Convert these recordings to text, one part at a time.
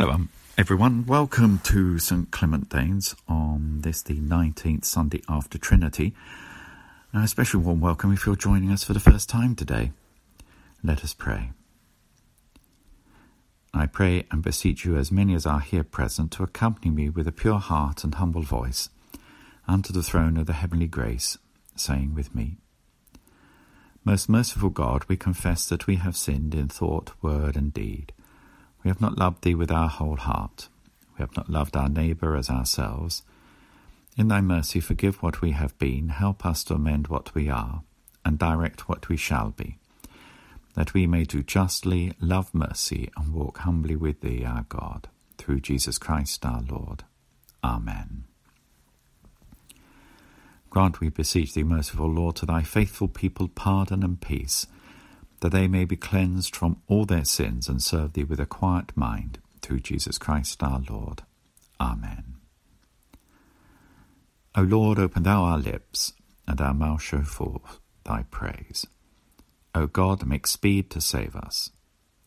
Hello everyone, welcome to St Clement Danes on this, the 19th Sunday after Trinity. And a special warm welcome if you're joining us for the first time today. Let us pray. I pray and beseech you, as many as are here present, to accompany me with a pure heart and humble voice unto the throne of the heavenly grace, saying with me, Most merciful God, we confess that we have sinned in thought, word and deed. We have not loved thee with our whole heart. We have not loved our neighbour as ourselves. In thy mercy forgive what we have been, help us to amend what we are, and direct what we shall be, that we may do justly, love mercy, and walk humbly with thee, our God, through Jesus Christ our Lord. Amen. Grant, we beseech thee, merciful Lord, to thy faithful people pardon and peace, that they may be cleansed from all their sins and serve thee with a quiet mind, through Jesus Christ our Lord. Amen. O Lord, open thou our lips, and our mouth show forth thy praise. O God, make speed to save us.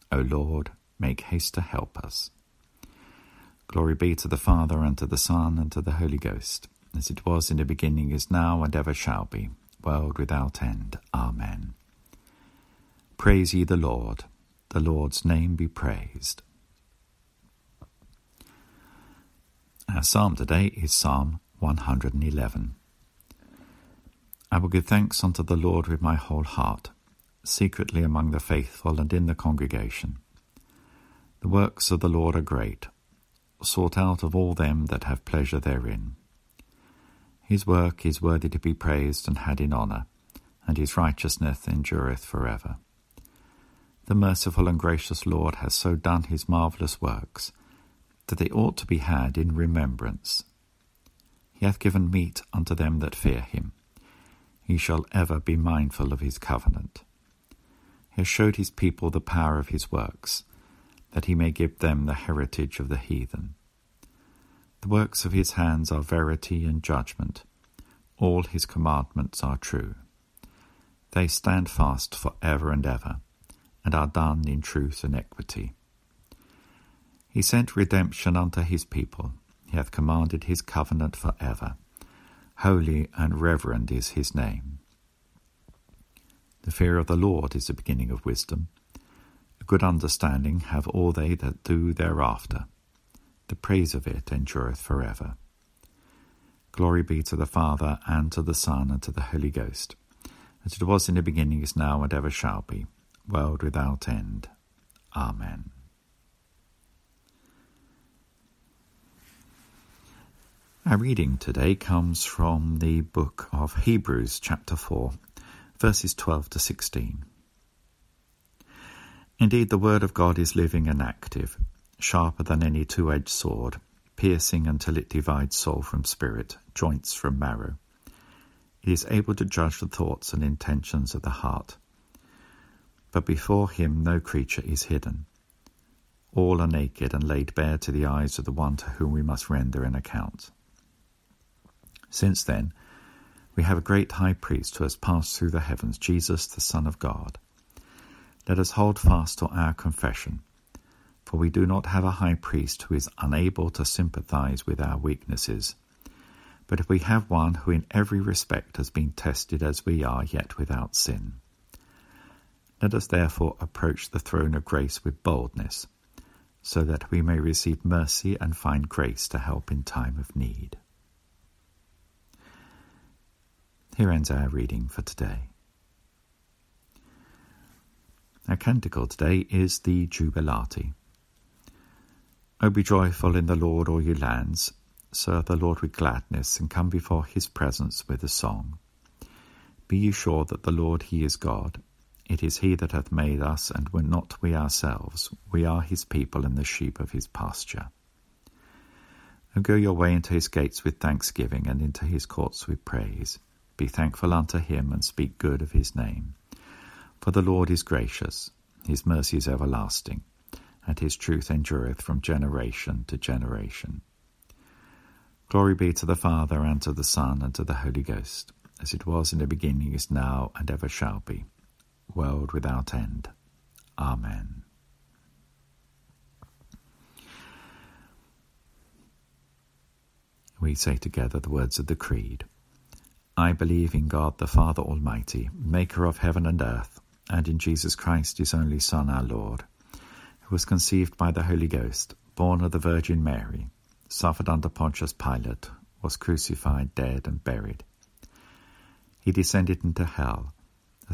O Lord, make haste to help us. Glory be to the Father, and to the Son, and to the Holy Ghost, as it was in the beginning, is now, and ever shall be, world without end. Amen. Praise ye the Lord's name be praised. Our psalm today is Psalm 111. I will give thanks unto the Lord with my whole heart, secretly among the faithful and in the congregation. The works of the Lord are great, sought out of all them that have pleasure therein. His work is worthy to be praised and had in honour, and his righteousness endureth forever. The merciful and gracious Lord has so done his marvellous works, that they ought to be had in remembrance. He hath given meat unto them that fear him. He shall ever be mindful of his covenant. He has showed his people the power of his works, that he may give them the heritage of the heathen. The works of his hands are verity and judgment. All his commandments are true. They stand fast for ever and ever, and are done in truth and equity. He sent redemption unto his people. He hath commanded his covenant for ever. Holy and reverend is his name. The fear of the Lord is the beginning of wisdom. A good understanding have all they that do thereafter. The praise of it endureth forever. Glory be to the Father, and to the Son, and to the Holy Ghost, as it was in the beginning, is now, and ever shall be, world without end. Amen. Our reading today comes from the book of Hebrews, chapter 4, verses 12 to 16. Indeed, the word of God is living and active, sharper than any two-edged sword, piercing until it divides soul from spirit, joints from marrow. He is able to judge the thoughts and intentions of the heart. But before him no creature is hidden. All are naked and laid bare to the eyes of the one to whom we must render an account. Since then, we have a great high priest who has passed through the heavens, Jesus, the Son of God. Let us hold fast to our confession, for we do not have a high priest who is unable to sympathize with our weaknesses, but if we have one who in every respect has been tested as we are, yet without sin. Let us therefore approach the throne of grace with boldness, so that we may receive mercy and find grace to help in time of need. Here ends our reading for today. Our canticle today is the Jubilate. O be joyful in the Lord, all ye lands. Serve the Lord with gladness, and come before his presence with a song. Be ye sure that the Lord, he is God. It is he that hath made us, and were not we ourselves. We are his people, and the sheep of his pasture. And go your way into his gates with thanksgiving, and into his courts with praise. Be thankful unto him, and speak good of his name. For the Lord is gracious, his mercy is everlasting, and his truth endureth from generation to generation. Glory be to the Father, and to the Son, and to the Holy Ghost, as it was in the beginning, is now, and ever shall be, world without end. Amen. we say together the words of the Creed. I believe in God the Father Almighty, maker of heaven and earth, and in Jesus Christ, his only Son, our Lord, who was conceived by the Holy Ghost, born of the Virgin Mary, suffered under Pontius Pilate, was crucified, dead, and buried. He descended into hell. The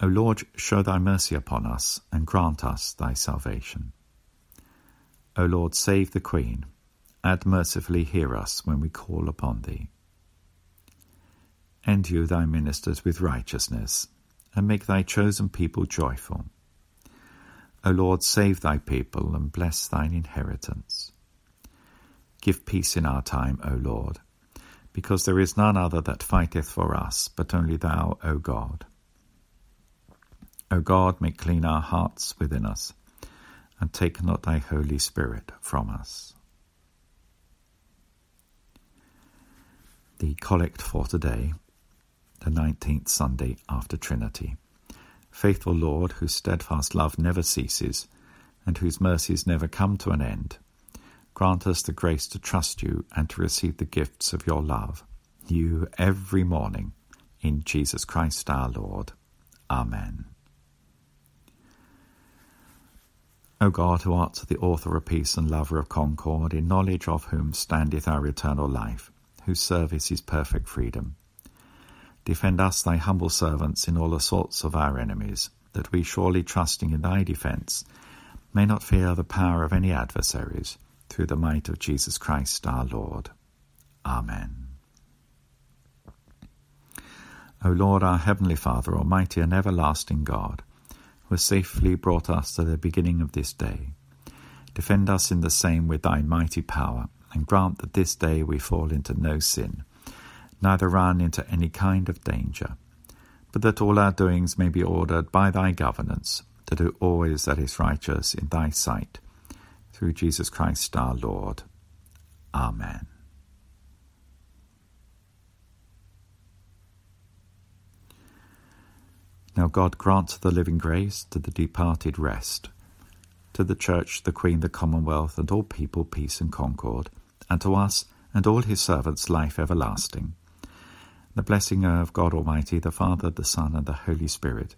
O Lord, show thy mercy upon us, and grant us thy salvation. O Lord, save the Queen, and mercifully hear us when we call upon thee. Endue thy ministers with righteousness, and make thy chosen people joyful. O Lord, save thy people, and bless thine inheritance. Give peace in our time, O Lord, because there is none other that fighteth for us, but only thou, O God. O God, make clean our hearts within us, and take not thy Holy Spirit from us. The Collect for today, the 19th Sunday after Trinity. Faithful Lord, whose steadfast love never ceases, and whose mercies never come to an end, grant us the grace to trust you and to receive the gifts of your love, you every morning, in Jesus Christ our Lord. Amen. O God, who art the author of peace and lover of concord, in knowledge of whom standeth our eternal life, whose service is perfect freedom, defend us, thy humble servants, in all assaults of our enemies, that we, surely trusting in thy defence, may not fear the power of any adversaries, through the might of Jesus Christ our Lord. Amen. O Lord, our Heavenly Father, almighty and everlasting God, who has safely brought us to the beginning of this day, defend us in the same with thy mighty power, and grant that this day we fall into no sin, neither run into any kind of danger, but that all our doings may be ordered by thy governance, to do always that is righteous in thy sight, through Jesus Christ our Lord. Amen. Now God grant the living grace to the departed rest, to the Church, the Queen, the Commonwealth, and all people peace and concord, and to us and all his servants life everlasting. The blessing of God Almighty, the Father, the Son, and the Holy Spirit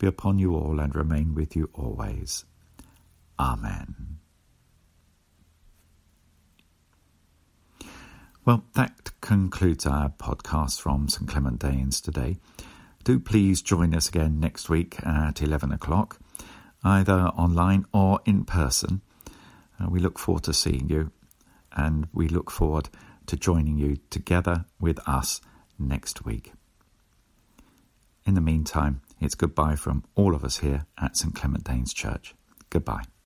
be upon you all and remain with you always. Amen. Well, that concludes our podcast from St Clement Danes today. Do please join us again next week at 11 o'clock, either online or in person. We look forward to seeing you, and we look forward to joining you together with us next week. In the meantime, it's goodbye from all of us here at St Clement Danes Church. Goodbye.